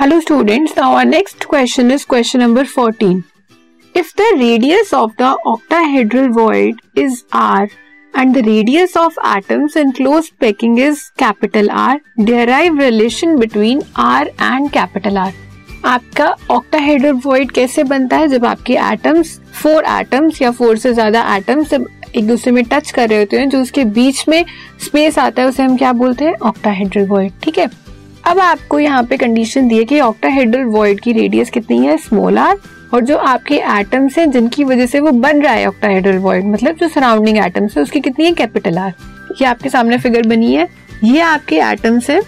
Hello students, now our next question is question number 14. If the radius of the octahedral void is r and the radius of atoms enclosed packing is capital R, derive relation between r and capital R. आपका octahedral void कैसे बनता है? जब आपके atoms 4 atoms या 4 से ज्यादा atoms एक दूसरे में टच कर रहे होते हैं, जो उसके बीच में स्पेस आता है उसे हम क्या बोलते हैं? Octahedral void. ठीक है, अब आपको यहाँ पे कंडीशन दी है कि ऑक्टाहेड्रल वॉइड की रेडियस कितनी है, स्मॉल r, और जो आपके एटम्स हैं जिनकी वजह से वो बन रहा है ऑक्टाहेड्रल वॉइड, मतलब जो सराउंडिंग एटम्स है उसकी कितनी है, कैपिटल R. ये आपके सामने फिगर बनी है, ये आपके एटम्स हैं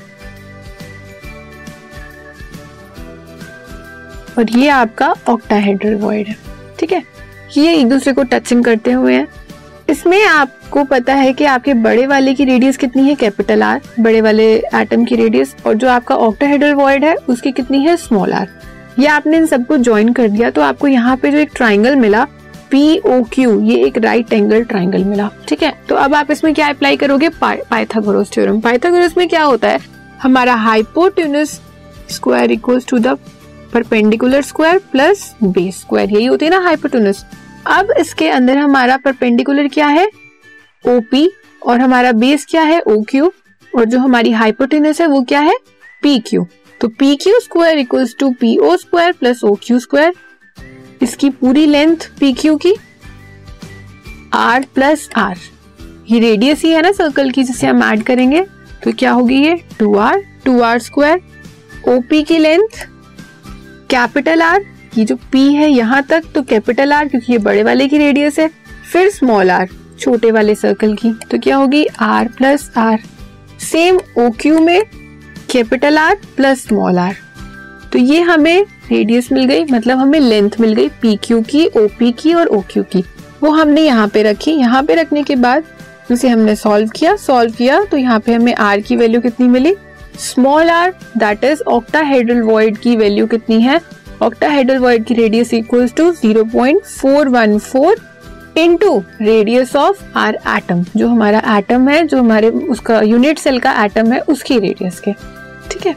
और ये आपका ऑक्टाहेड्रल वॉइड है. ठीक है, ये एक दूसरे को टचिंग करते हुए हैं. इसमें आपको पता है कि आपके बड़े वाले की रेडियस कितनी है, कैपिटल R, बड़े वाले एटम की रेडियस, और जो आपका ऑक्टाहेड्रल वॉइड है उसकी कितनी है, स्मॉल r. ये आपने इन सबको ज्वाइन कर दिया तो आपको यहाँ पे जो एक ट्राइंगल मिला POQ, ये एक राइट एंगल ट्राइंगल मिला. ठीक है, तो अब आप इसमें क्या अप्लाई करोगे, पाइथागोरस थ्योरम. पाइथागोरस में क्या होता है, हमारा hypotenuse square equals to the perpendicular square plus base square, यही होती है ना हाइपोटेन्यूस. अब इसके अंदर हमारा परपेंडिकुलर क्या है, OP, और हमारा बेस क्या है, OQ, और जो हमारी हाइपोटेन्यूस है वो क्या है, PQ. तो PQ square equals to PO square plus OQ square, इसकी पूरी लेंथ PQ की R प्लस R, ये रेडियस ही है ना सर्कल की जिसे हम ऐड करेंगे, तो क्या होगी ये 2R, 2R स्क्वायर, OP की लेंथ कैपिटल R, ये जो P है यहाँ तक तो कैपिटल R क्योंकि ये बड़े वाले की रेडियस है, फिर स्मॉल R छोटे वाले सर्कल की, तो क्या होगी R plus R. Same OQ में capital R plus small r, तो ये हमें रेडियस मिल गई, मतलब हमें लेंथ मिल गई PQ की, OP की और OQ की, वो हमने यहाँ पे रखी. यहाँ पे रखने के बाद उसे हमने सॉल्व किया तो यहाँ पे हमें r की वैल्यू कितनी मिली, small r, that is octahedral void की वैल्यू कितनी है, ऑक्टाहेड्रल वॉइड की radius equals to 0.414 into radius of are atom, जो हमारा एटम है, जो हमारे उसका यूनिट सेल का एटम है उसकी रेडियस के. ठीक है,